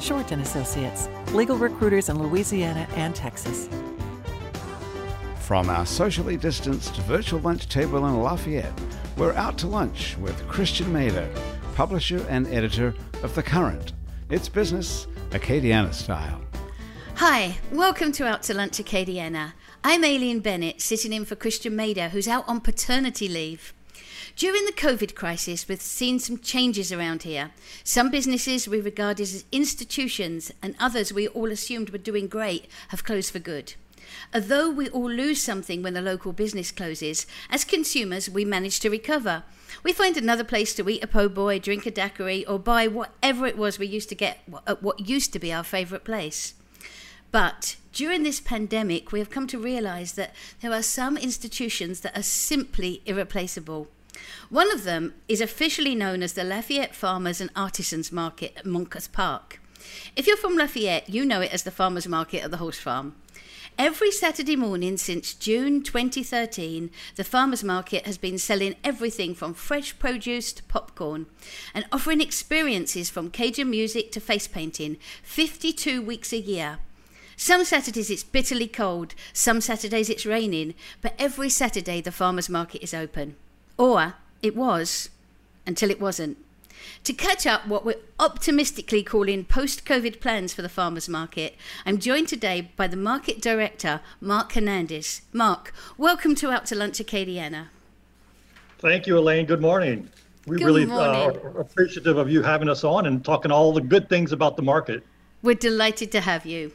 Short and Associates, legal recruiters in Louisiana and Texas. From our socially distanced virtual lunch table in Lafayette, we're out to lunch with Christian Mader, publisher and editor of The Current. It's business, Acadiana style. Hi, welcome to Out to Lunch Acadiana. I'm Aileen Bennett, sitting in for Christian Mader, who's out on paternity leave. During the COVID crisis, we've seen some changes around here. Some businesses we regarded as institutions and others we all assumed were doing great have closed for good. Although we all lose something when the local business closes, as consumers we manage to recover. We find another place to eat a po' boy, drink a daiquiri, or buy whatever it was we used to get at what used to be our favourite place. But during this pandemic, we have come to realise that there are some institutions that are simply irreplaceable. One of them is officially known as the Lafayette Farmers and Artisans Market at Monkers Park. If you're from Lafayette, you know it as the Farmers Market at the Horse Farm. Every Saturday morning since June 2013, the Farmers Market has been selling everything from fresh produce to popcorn and offering experiences from Cajun music to face painting, 52 weeks a year. Some Saturdays it's bitterly cold, some Saturdays it's raining, but every Saturday the Farmers Market is open. Or it was, until it wasn't. To catch up what we're optimistically calling post-COVID plans for the farmers market, I'm joined today by the market director, Mark Hernandez. Mark, welcome to Out to Lunch Acadiana. Thank you, Elaine. Good morning. We're really appreciative of you having us on and talking all the good things about the market. We're delighted to have you.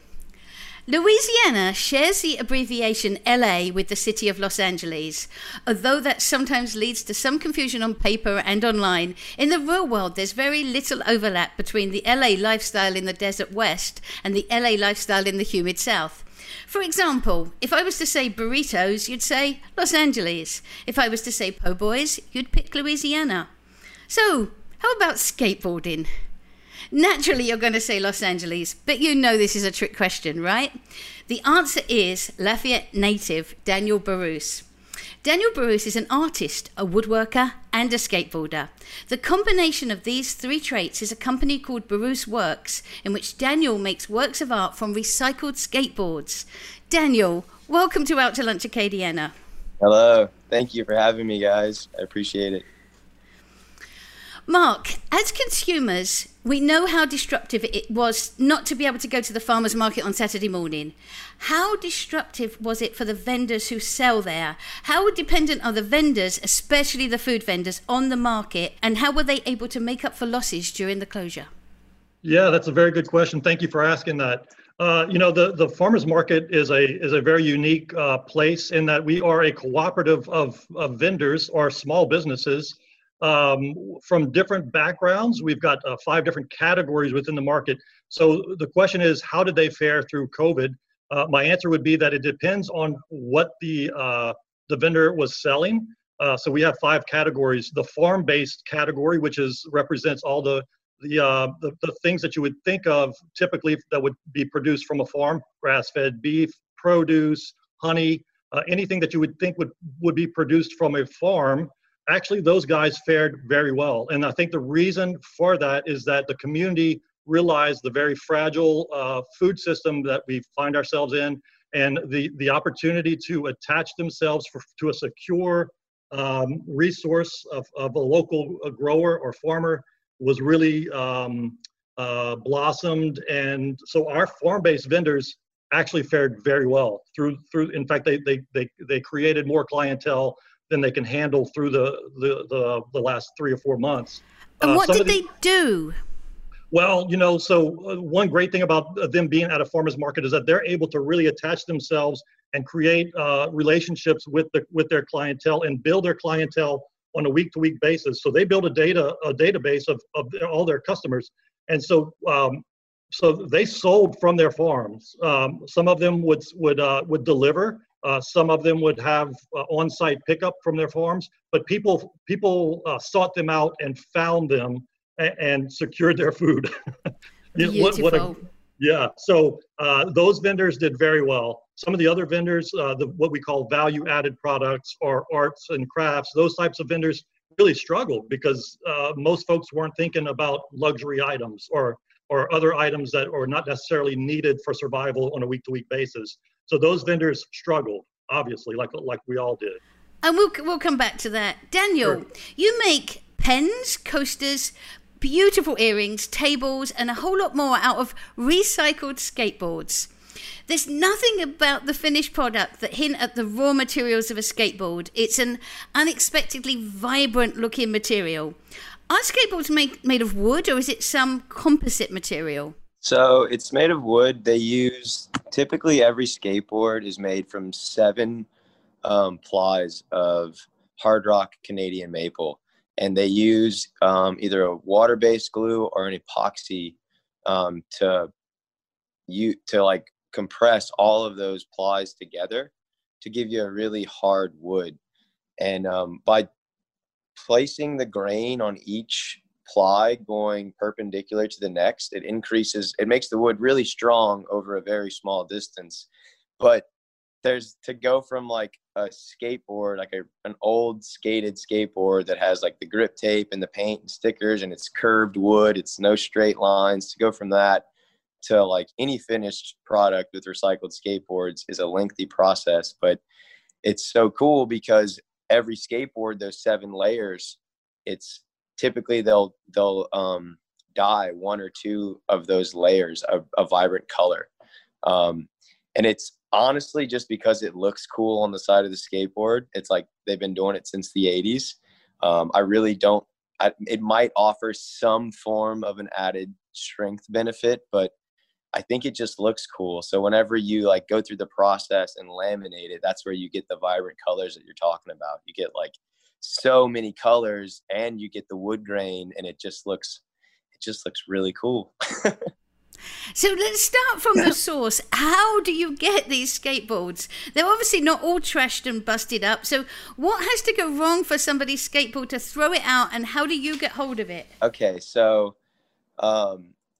Louisiana shares the abbreviation LA with the city of Los Angeles, although that sometimes leads to some confusion on paper and online. In the real world, there's very little overlap between the LA lifestyle in the desert west and the LA lifestyle in the humid south. For example, if I was to say burritos, you'd say Los Angeles. If I was to say po' boys, you'd pick Louisiana. So, how about skateboarding? Naturally, you're going to say Los Angeles, but you know this is a trick question, right? The answer is Lafayette native Daniel Barousse. Daniel Barousse is an artist, a woodworker, and a skateboarder. The combination of these three traits is a company called Barousse Works, in which Daniel makes works of art from recycled skateboards. Daniel, welcome to Out to Lunch Acadiana. Hello. Thank you for having me, guys. I appreciate it. Mark, as consumers, we know how disruptive it was not to be able to go to the farmers market on Saturday morning. How disruptive was it for the vendors who sell there? How dependent are the vendors, especially the food vendors, on the market? And how were they able to make up for losses during the closure? Yeah, that's a very good question. Thank you for asking that. The farmers market is a very unique place in that we are a cooperative of vendors or small businesses from different backgrounds. We've got 5 different categories within the market. So the question is, how did they fare through COVID? My answer would be that it depends on what the vendor was selling. So we have 5 categories. The farm-based category, which represents all the things that you would think of typically that would be produced from a farm: grass-fed beef, produce, honey, anything that you would think would be produced from a farm. Actually, those guys fared very well. And I think the reason for that is that the community realized the very fragile food system that we find ourselves in, and the opportunity to attach themselves to a secure resource of a local grower or farmer was really blossomed. And so our farm-based vendors actually fared very well through. In fact, they created more clientele than they can handle through the last 3 or 4 months. And what did they do? Well, one great thing about them being at a farmer's market is that they're able to really attach themselves and create relationships with their clientele and build their clientele on a week-to-week basis. So they build a database of all their customers. And so So they sold from their farms. Some of them would deliver. Some of them would have on-site pickup from their farms. But people sought them out and found them and secured their food. Beautiful. Yeah. So those vendors did very well. Some of the other vendors, what we call value-added products or arts and crafts, those types of vendors really struggled because most folks weren't thinking about luxury items or other items that are not necessarily needed for survival on a week-to-week basis. So those vendors struggled, obviously, like we all did. And we'll come back to that. Daniel, sure. You make pens, coasters, beautiful earrings, tables, and a whole lot more out of recycled skateboards. There's nothing about the finished product that hint at the raw materials of a skateboard. It's an unexpectedly vibrant-looking material. Are skateboards made of wood, or is it some composite material? So it's made of wood. They use, typically every skateboard is made from 7 plies of hard rock Canadian maple. And they use either a water-based glue or an epoxy to compress all of those plies together to give you a really hard wood. And by placing the grain on each ply going perpendicular to the next, it makes the wood really strong over a very small distance. But to go from a skateboard, an old skated skateboard that has the grip tape and the paint and stickers and it's curved wood, it's no straight lines, to go from that to any finished product with recycled skateboards is a lengthy process. But it's so cool because every skateboard, those 7 layers, it's typically they'll dye 1 or 2 of those layers of a vibrant color. And it's honestly just because it looks cool on the side of the skateboard. It's they've been doing it since the 80s. It might offer some form of an added strength benefit, but I think it just looks cool. So whenever you go through the process and laminate it, that's where you get the vibrant colors that you're talking about. You get so many colors and you get the wood grain, and it just looks really cool. So let's start from the source. How do you get these skateboards? They're obviously not all trashed and busted up. So what has to go wrong for somebody's skateboard to throw it out, and how do you get hold of it? Okay, so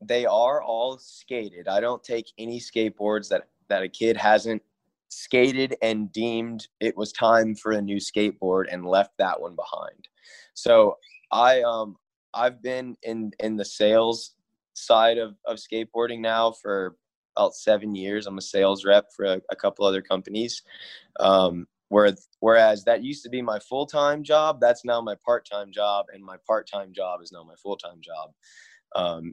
they are all skated. I don't take any skateboards that a kid hasn't skated and deemed it was time for a new skateboard and left that one behind. So I've been in the sales side of skateboarding now for about 7 years. I'm a sales rep for a couple other companies. Whereas that used to be my full-time job, that's now my part-time job, and my part-time job is now my full-time job.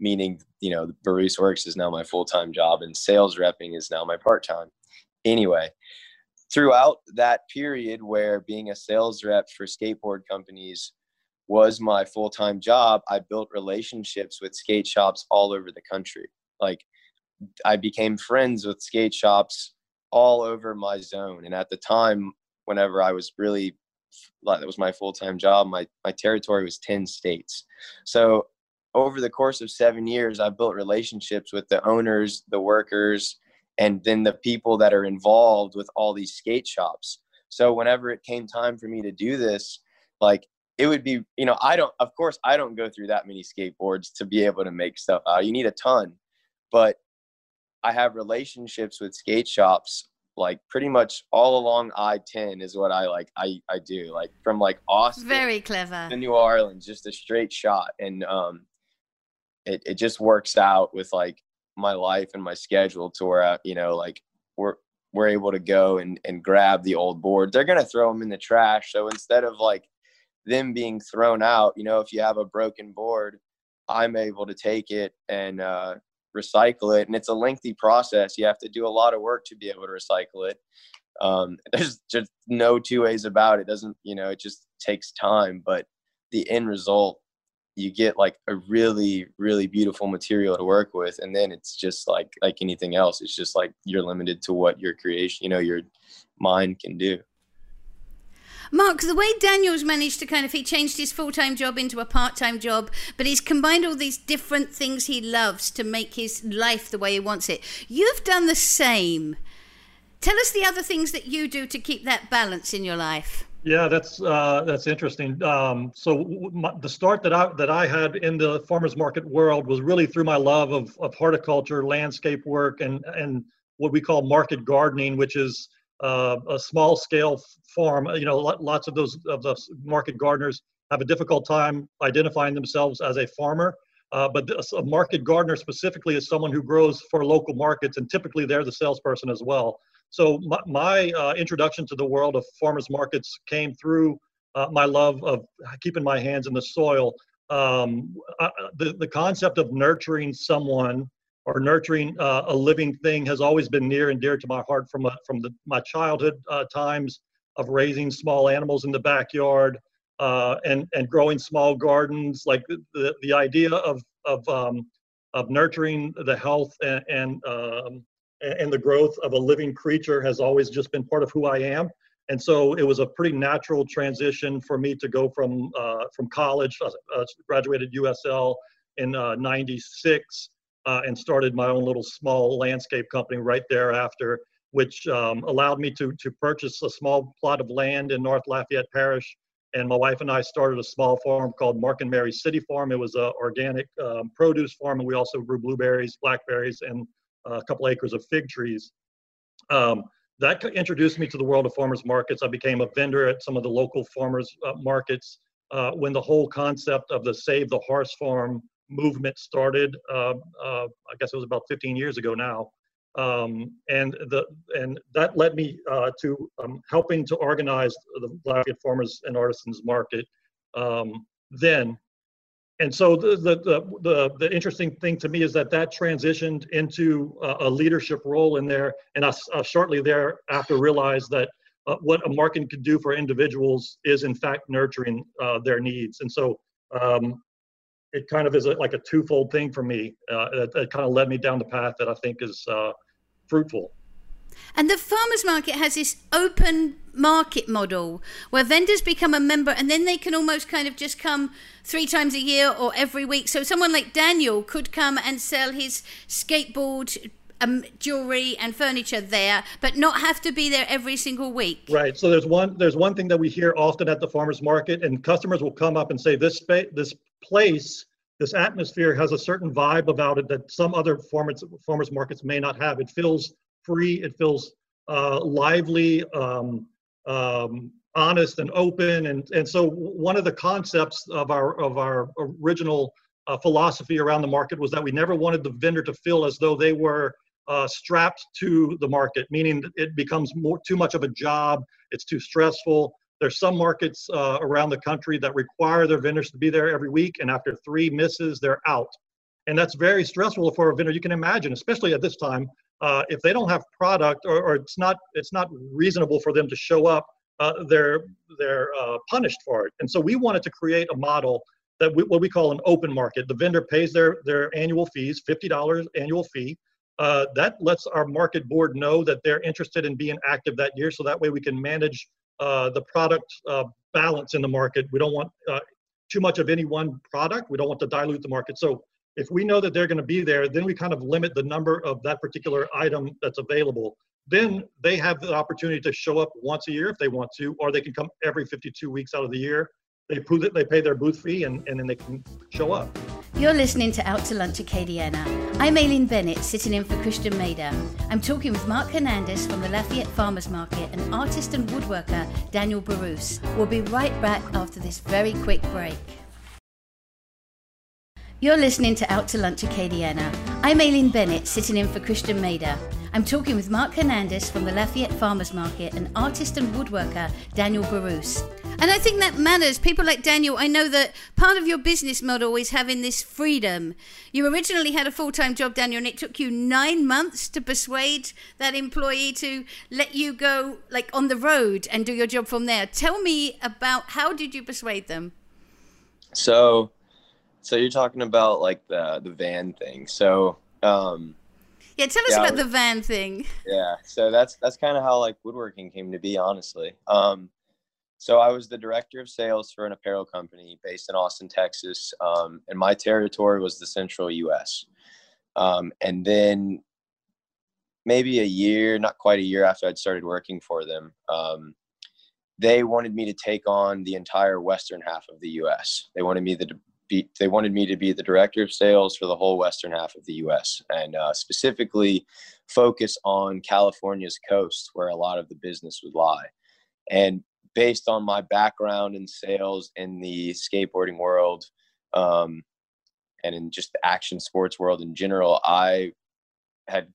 Meaning, the Barousse Works is now my full-time job and sales repping is now my part-time. Anyway, throughout that period where being a sales rep for skateboard companies was my full-time job, I built relationships with skate shops all over the country. I became friends with skate shops all over my zone. And at the time, whenever I was really, that was my full-time job, my territory was 10 states. So over the course of 7 years, I built relationships with the owners, the workers, and then the people that are involved with all these skate shops. So whenever it came time for me to do this, it would be, I don't go through that many skateboards to be able to make stuff out. You need a ton, but I have relationships with skate shops, pretty much all along I-10 is what I do, from Austin. Very clever. To New Orleans, just a straight shot. And, it just works out with my life and my schedule to where we're able to go and grab the old board. They're going to throw them in the trash. So instead of them being thrown out, if you have a broken board, I'm able to take it and recycle it. And it's a lengthy process. You have to do a lot of work to be able to recycle it. There's just no two ways about it. It doesn't, it just takes time, but the end result, you get a really, really beautiful material to work with. And then it's just like anything else, it's just you're limited to what your creation, your mind can do. Mark, the way Daniel's managed to kind of, he changed his full-time job into a part-time job, but he's combined all these different things he loves to make his life the way he wants it. You've done the same. Tell us the other things that you do to keep that balance in your life. Yeah, that's interesting. The start that I had in the farmers market world was really through my love of horticulture, landscape work, and what we call market gardening, which is a small scale farm. You know, lots of the market gardeners have a difficult time identifying themselves as a farmer. But a market gardener specifically is someone who grows for local markets, and typically they're the salesperson as well. So my introduction to the world of farmers markets came through my love of keeping my hands in the soil. The concept of nurturing someone or nurturing a living thing has always been near and dear to my heart from my childhood times of raising small animals in the backyard and growing small gardens. Like the idea of nurturing the health and the growth of a living creature has always just been part of who I am. And so it was a pretty natural transition for me to go from college. I graduated USL in 96 and started my own little small landscape company right thereafter, which allowed me to purchase a small plot of land in North Lafayette Parish. And my wife and I started a small farm called Mark and Mary City Farm. It was an organic produce farm, and we also grew blueberries, blackberries, and a couple acres of fig trees. That introduced me to the world of farmers markets. I became a vendor at some of the local farmers markets when the whole concept of the Save the Horse Farm movement started. I guess it was about 15 years ago now. And that led me to helping to organize the Lafayette Farmers and Artisans Market then. And so the interesting thing to me is that transitioned into a leadership role in there. And I shortly thereafter realized that what a market could do for individuals is in fact nurturing their needs. And so it kind of is like a twofold thing for me. It kind of led me down the path that I think is fruitful. And the farmers market has this open market model where vendors become a member, and then they can almost kind of just come 3 times a year or every week. So someone like Daniel could come and sell his skateboard, jewelry and furniture there, but not have to be there every single week. Right. So there's one thing that we hear often at the farmers market, and customers will come up and say, this place, this atmosphere has a certain vibe about it that some other farmers markets may not have. It feels free, it feels lively, honest and open. And so one of the concepts of our original philosophy around the market was that we never wanted the vendor to feel as though they were strapped to the market, meaning it becomes too much of a job, it's too stressful. There's some markets around the country that require their vendors to be there every week, and after 3 misses, they're out. And that's very stressful for a vendor. You can imagine, especially at this time, if they don't have product or it's not reasonable for them to show up, they're punished for it. And so we wanted to create a model that what we call an open market. The vendor pays their annual fees, $50 annual fee. That lets our market board know that they're interested in being active that year, so that way we can manage the product balance in the market. We don't want too much of any one product. We don't want to dilute the market. So if we know that they're going to be there, then we kind of limit the number of that particular item that's available. Then they have the opportunity to show up once a year if they want to, or they can come every 52 weeks out of the year. They prove that they pay their booth fee, and then they can show up. You're listening to Out to Lunch Acadiana. I'm Aileen Bennett, sitting in for Christian Maida. I'm talking with Mark Hernandez from the Lafayette Farmers Market and artist and woodworker Daniel Barousse. We'll be right back after this very quick break. You're listening to Out to Lunch Acadiana. I'm Aileen Bennett, sitting in for Christian Maida. I'm talking with Mark Hernandez from the Lafayette Farmers Market and artist and woodworker Daniel Barousse. And I think that matters. People like Daniel, I know that part of your business model is having this freedom. You originally had a full-time job, Daniel, and it took you 9 months to persuade that employee to let you go like on the road and do your job from there. Tell me about how did you persuade them? So you're talking about like the van thing. So, yeah, tell us about the van thing. Yeah, so that's kind of how like woodworking came to be, honestly. So I was the director of sales for an apparel company based in Austin, Texas. And my territory was the central U.S. And then maybe a year, not quite a year after I'd started working for them, they wanted me to take on the entire western half of the U.S. They wanted me to be the director of sales for the whole western half of the U.S. and specifically focus on California's coast, where a lot of the business would lie. And based on my background in sales in the skateboarding world and in just the action sports world in general, I had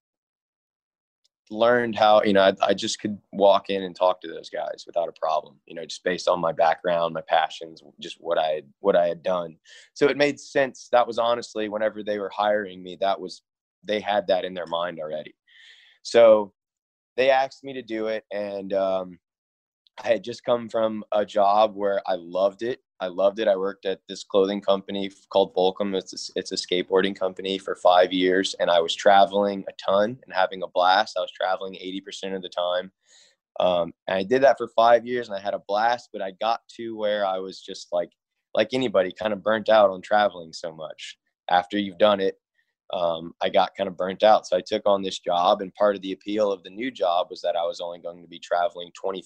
learned how, I just could walk in and talk to those guys without a problem, just based on my background, my passions, just what I had done. So it made sense. That was honestly, whenever they were hiring me, they had that in their mind already. So they asked me to do it. And, I had just come from a job where I loved it. I worked at this clothing company called Volcom. It's a skateboarding company for 5 years, and I was traveling a ton and having a blast. I was traveling 80% of the time. And I did that for 5 years, and I had a blast, but I got to where I was just like anybody, kind of burnt out on traveling so much. After you've done it, I got kind of burnt out. So I took on this job, and part of the appeal of the new job was that I was only going to be traveling 25%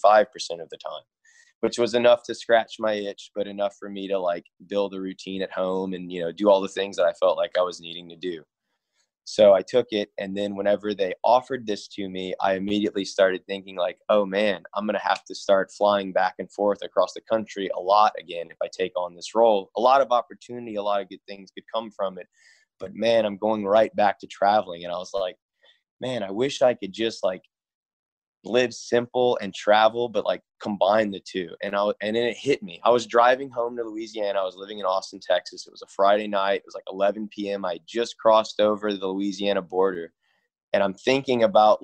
of the time, which was enough to scratch my itch, but enough for me to build a routine at home and, do all the things that I felt like I was needing to do. So I took it. And then whenever they offered this to me, I immediately started thinking oh man, I'm going to have to start flying back and forth across the country a lot again. If I take on this role, a lot of opportunity, a lot of good things could come from it. But man, I'm going right back to traveling. And I was like, man, I wish I could just live simple and travel, but combine the two. And then it hit me. I was driving home to Louisiana. I was living in Austin, Texas. It was a Friday night. It was 11 p.m. I just crossed over the Louisiana border. And I'm thinking about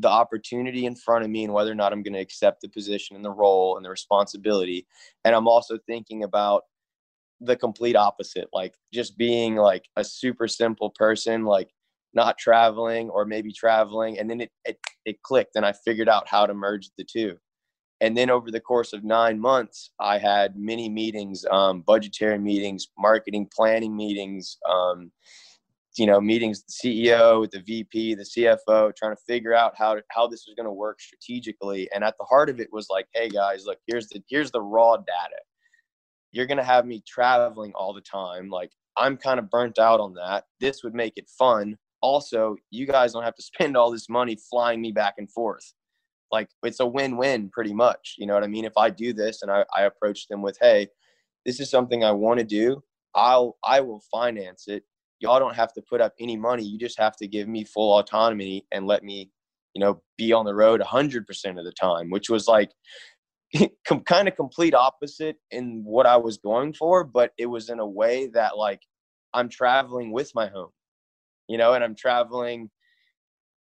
the opportunity in front of me and whether or not I'm going to accept the position and the role and the responsibility. And I'm also thinking about the complete opposite, just being a super simple person, not traveling or maybe traveling. And then it clicked, and I figured out how to merge the two. And then over the course of 9 months, I had many meetings, budgetary meetings, marketing planning meetings, meetings with the CEO, with the VP, the CFO, trying to figure out how this was going to work strategically. And at the heart of it was hey guys, look, here's the raw data. You're going to have me traveling all the time. I'm kind of burnt out on that. This would make it fun. Also, you guys don't have to spend all this money flying me back and forth. It's a win-win pretty much. You know what I mean? If I do this and I approach them with, hey, this is something I want to do. I will finance it. Y'all don't have to put up any money. You just have to give me full autonomy and let me, be on the road 100% of the time, which was kind of complete opposite in what I was going for, but it was in a way that I'm traveling with my home, and I'm traveling,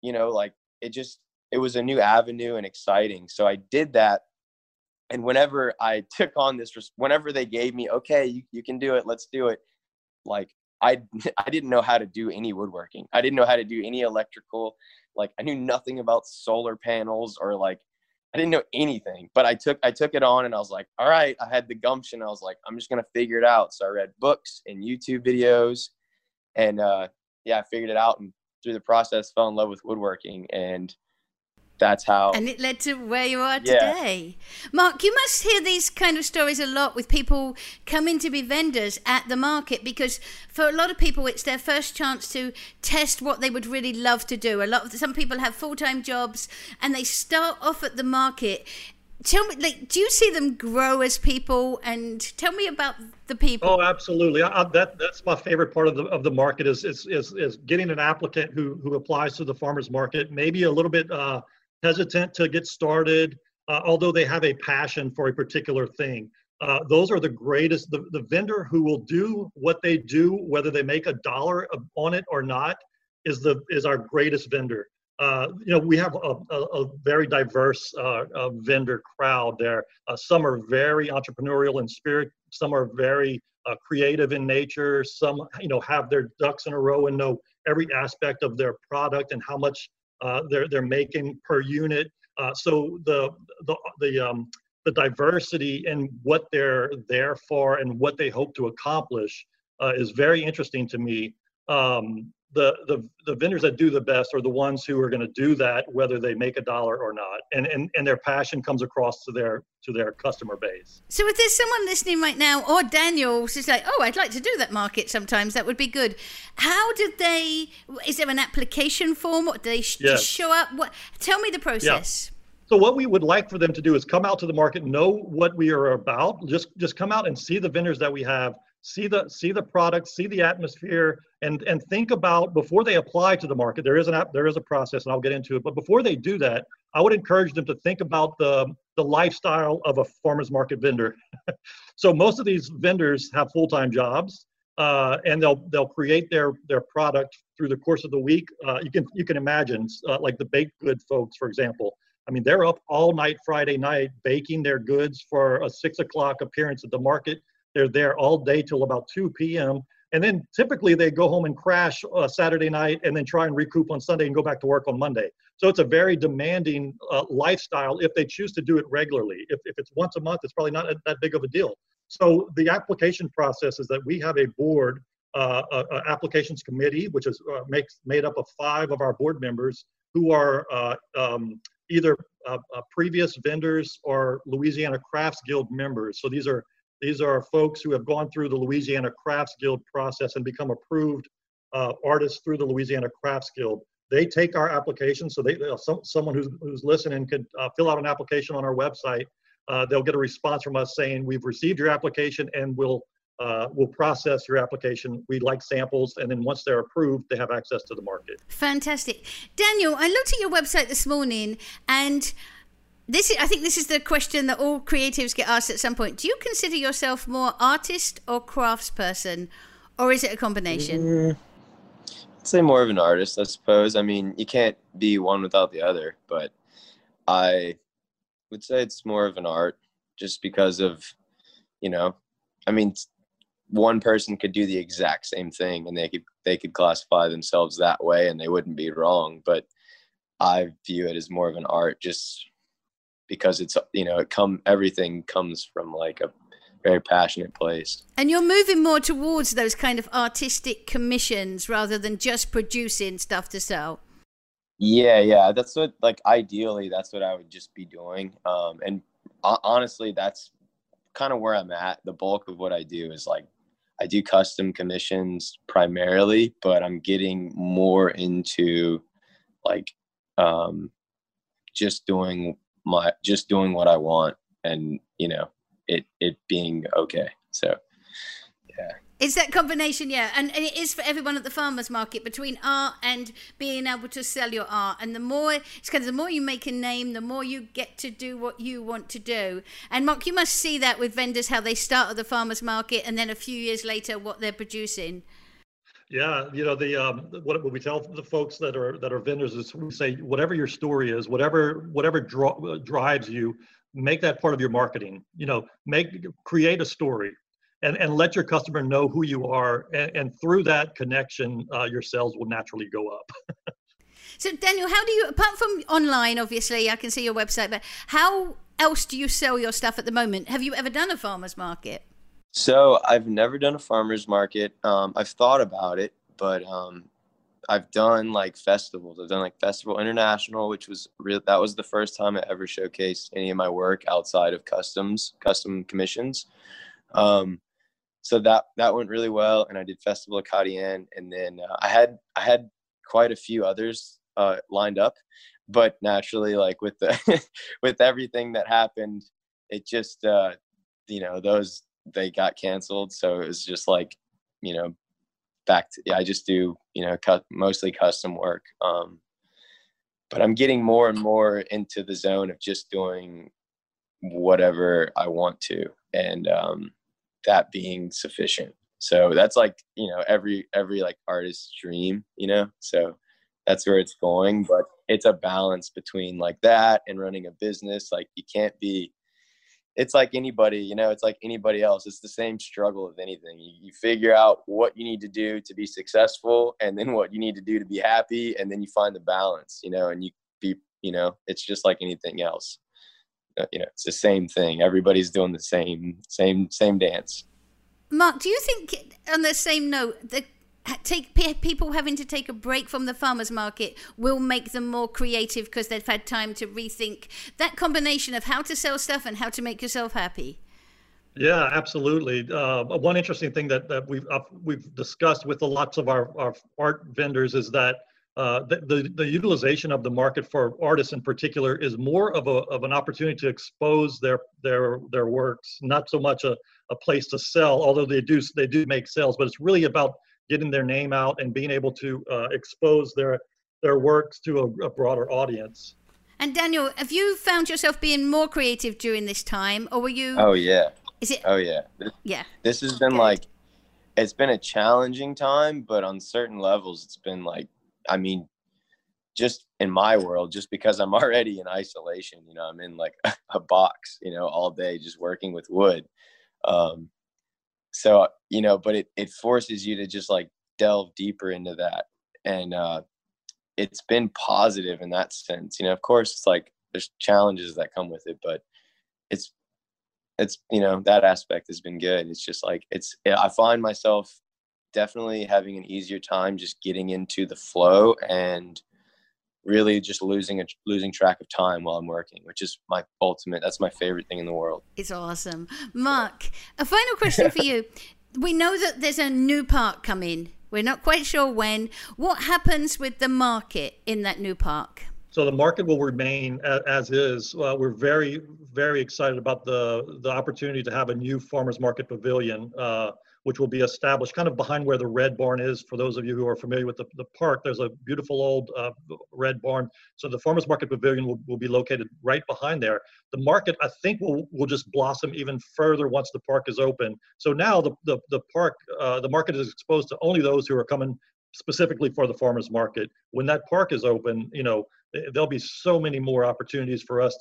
it was a new avenue and exciting. So I did that. And whenever I took on this, whenever they gave me, okay, you can do it, let's do it. I didn't know how to do any woodworking. I didn't know how to do any electrical. I knew nothing about solar panels or I didn't know anything, but I took it on, and I was all right, I had the gumption. I was I'm just going to figure it out. So I read books and YouTube videos, and I figured it out, and through the process fell in love with woodworking, and that's how. And it led to where you are today. Mark, you must hear these kind of stories a lot with people coming to be vendors at the market, because for a lot of people, it's their first chance to test what they would really love to do. Some people have full-time jobs, and they start off at the market. Tell me, do you see them grow as people? And tell me about the people. Oh, absolutely. That's my favorite part of the market is getting an applicant who applies to the farmer's market, maybe a little bit hesitant to get started, although they have a passion for a particular thing. Those are the greatest, the vendor who will do what they do, whether they make $1 on it or not, is our greatest vendor. We have a very diverse vendor crowd there. Some are very entrepreneurial in spirit. Some are very creative in nature. Some, have their ducks in a row and know every aspect of their product and how much they're making per unit. So the the diversity in what they're there for and what they hope to accomplish is very interesting to me. The vendors that do the best are the ones who are going to do that, whether they make a dollar or not, and their passion comes across to their customer base. So if there's someone listening right now, or Daniel, who's like, oh, I'd like to do that market sometimes, that would be good. How did they? Is there an application form? What do they just show up? What? Tell me the process. Yeah. So what we would like for them to do is come out to the market, know what we are about, just come out and see the vendors that we have, see the products, see the atmosphere, and think about before they apply to the market. There is a process, and I'll get into it. But before they do that, I would encourage them to think about the lifestyle of a farmer's market vendor. So most of these vendors have full-time jobs, and they'll create their product through the course of the week. You can imagine like the baked good folks, for example. I mean, they're up all night Friday night baking their goods for a 6 o'clock appearance at the market. They're there all day till about 2 p.m. And then typically they go home and crash Saturday night and then try and recoup on Sunday and go back to work on Monday. So it's a very demanding lifestyle if they choose to do it regularly. If it's once a month, it's probably not that big of a deal. So the application process is that we have a board, an applications committee, which is made up of 5 of our board members who are either previous vendors or Louisiana Crafts Guild members. So these are folks who have gone through the Louisiana Crafts Guild process and become approved artists through the Louisiana Crafts Guild. They take our application, so someone who's listening could fill out an application on our website. They'll get a response from us saying, we've received your application and we'll process your application. We like samples, and then once they're approved, they have access to the market. Fantastic. Daniel, I looked at your website this morning, and I think this is the question that all creatives get asked at some point. Do you consider yourself more artist or craftsperson, or is it a combination? I'd say more of an artist, I suppose. I mean, you can't be one without the other, but I would say it's more of an art just because of, I mean, one person could do the exact same thing and they could classify themselves that way and they wouldn't be wrong, but I view it as more of an art just because it's, everything comes from like a very passionate place. And you're moving more towards those kind of artistic commissions rather than just producing stuff to sell. Yeah. That's what, ideally, that's what I would just be doing. And honestly, that's kind of where I'm at. The bulk of what I do is I do custom commissions primarily, but I'm getting more into just doing what I want and it being okay. So yeah, it's that combination. Yeah. And it is for everyone at the farmers market between art and being able to sell your art. And the more you make a name, the more you get to do what you want to do. And Mark, you must see that with vendors, how they start at the farmers market and then a few years later, what they're producing. Yeah, what we tell the folks that are vendors is we say whatever your story is, whatever drives you, make that part of your marketing. Create a story, and let your customer know who you are, and through that connection, your sales will naturally go up. So Daniel, how do you, apart from online, obviously I can see your website, but how else do you sell your stuff at the moment? Have you ever done a farmer's market? So I've never done a farmer's market. I've thought about it, but I've done festivals. I've done Festival International, which was that was the first time I ever showcased any of my work outside of custom commissions. So that went really well, and I did Festival Acadian, and then I had quite a few others lined up, but naturally, with the with everything that happened, it just those. They got canceled, so it was just I just do mostly custom work, but I'm getting more and more into the zone of just doing whatever I want to, and that being sufficient. So that's every artist's dream, so that's where it's going. But it's a balance between that and running a business. You can't be. It's anybody, it's anybody else. It's the same struggle of anything. You figure out what you need to do to be successful, and then what you need to do to be happy. And then you find the balance, and it's just like anything else. you know, it's the same thing. Everybody's doing the same dance. Mark, do you think, on the same note, the people having to take a break from the farmers market will make them more creative because they've had time to rethink that combination of how to sell stuff and how to make yourself happy? Yeah, absolutely. One interesting thing that we've discussed with lots of our art vendors is that the utilization of the market for artists in particular is more of an opportunity to expose their works, not so much a place to sell, although they do make sales, but it's really about getting their name out and being able to expose their works to a broader audience. And Daniel, have you found yourself being more creative during this time, or were you? Oh yeah. Is it? Oh yeah. Yeah. This has been like, it's been a challenging time, but on certain levels, it's been like, I mean, just in my world, just because I'm already in isolation, you know, I'm in like a box, you know, all day just working with wood. So, you know, but it forces you to just like delve deeper into that. And it's been positive in that sense. You know, of course, it's like there's challenges that come with it, but it's, you know, that aspect has been good. It's just like, I find myself definitely having an easier time just getting into the flow and really just losing track of time while I'm working, which is my ultimate, that's my favorite thing in the world. It's awesome. Mark, a final question for you. We know that there's a new park coming. We're not quite sure when. What happens with the market in that new park? So the market will remain as is. We're very, very excited about the opportunity to have a new farmers market pavilion, which will be established kind of behind where the Red Barn is. For those of you who are familiar with the park, there's a beautiful old Red Barn. So the farmers market pavilion will be located right behind there. The market, I think, will just blossom even further once the park is open. So now the market is exposed to only those who are coming specifically for the farmers market. When that park is open, you know, there'll be so many more opportunities for us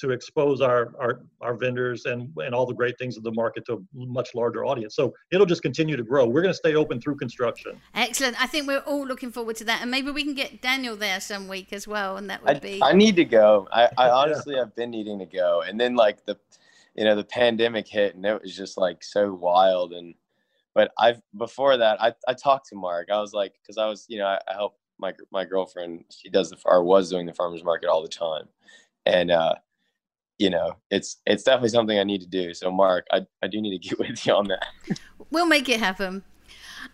to expose our vendors and all the great things of the market to a much larger audience. So it'll just continue to grow. We're going to stay open through construction. Excellent. I think we're all looking forward to that. And maybe we can get Daniel there some week as well. And that would be... I need to go. I honestly, I've been needing to go. And then like the pandemic hit and it was just like so wild. But before that, I talked to Mark. I was like, cause I was, you know, I helped my girlfriend, she was doing the farmer's market all the time. And, you know, it's definitely something I need to do. So, Mark, I do need to get with you on that. We'll make it happen.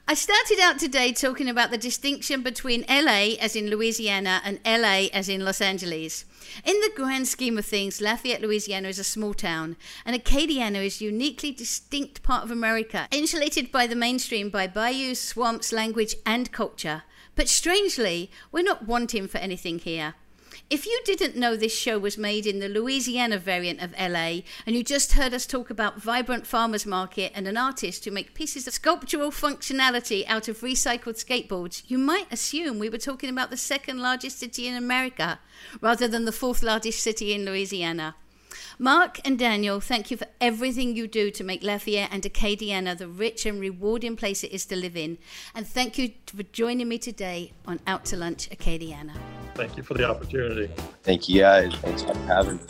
I started out today talking about the distinction between LA, as in Louisiana, and LA, as in Los Angeles. In the grand scheme of things, Lafayette, Louisiana is a small town, and Acadiana is a uniquely distinct part of America, insulated by the mainstream by bayous, swamps, language, and culture. But strangely, we're not wanting for anything here. If you didn't know this show was made in the Louisiana variant of LA, and you just heard us talk about vibrant farmers market and an artist who make pieces of sculptural functionality out of recycled skateboards, you might assume we were talking about the second largest city in America, rather than the fourth largest city in Louisiana. Mark and Daniel, thank you for everything you do to make Lafayette and Acadiana the rich and rewarding place it is to live in. And thank you for joining me today on Out to Lunch Acadiana. Thank you for the opportunity. Thank you guys. Thanks for having me.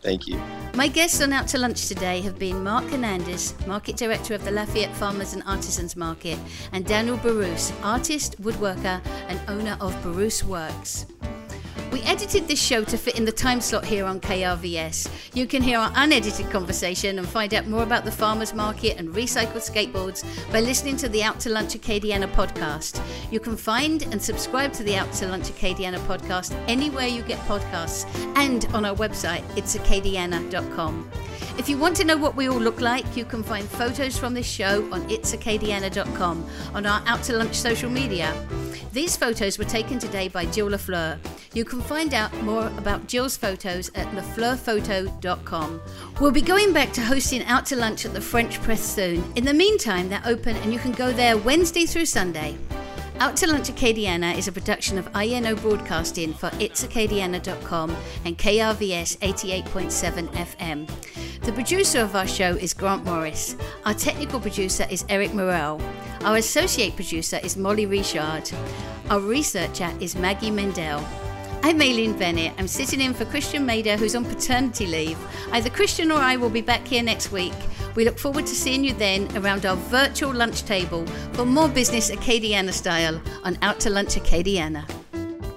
Thank you. My guests on Out to Lunch today have been Mark Hernandez, Market Director of the Lafayette Farmers and Artisans Market, and Daniel Barousse, artist, woodworker, and owner of Barousse Works. We edited this show to fit in the time slot here on KRVS. You can hear our unedited conversation and find out more about the farmers market and recycled skateboards by listening to the Out to Lunch Acadiana podcast. You can find and subscribe to the Out to Lunch Acadiana podcast anywhere you get podcasts and on our website, itsacadiana.com. If you want to know what we all look like, you can find photos from this show on itsacadiana.com on our Out to Lunch social media. These photos were taken today by Jill Lafleur. You can find out more about Jill's photos at lefleurphoto.com. We'll be going back to hosting Out to Lunch at the French Press soon. In the meantime, they're open and you can go there Wednesday through Sunday. Out to Lunch Acadiana is a production of INO Broadcasting for itsacadiana.com and KRVS 88.7 FM. The producer of our show is Grant Morris. Our technical producer is Eric Morrell. Our associate producer is Molly Richard. Our researcher is Maggie Mendel. I'm Maylene Bennett. I'm sitting in for Christian Maida, who's on paternity leave. Either Christian or I will be back here next week. We look forward to seeing you then around our virtual lunch table for more business Acadiana style on Out to Lunch Acadiana.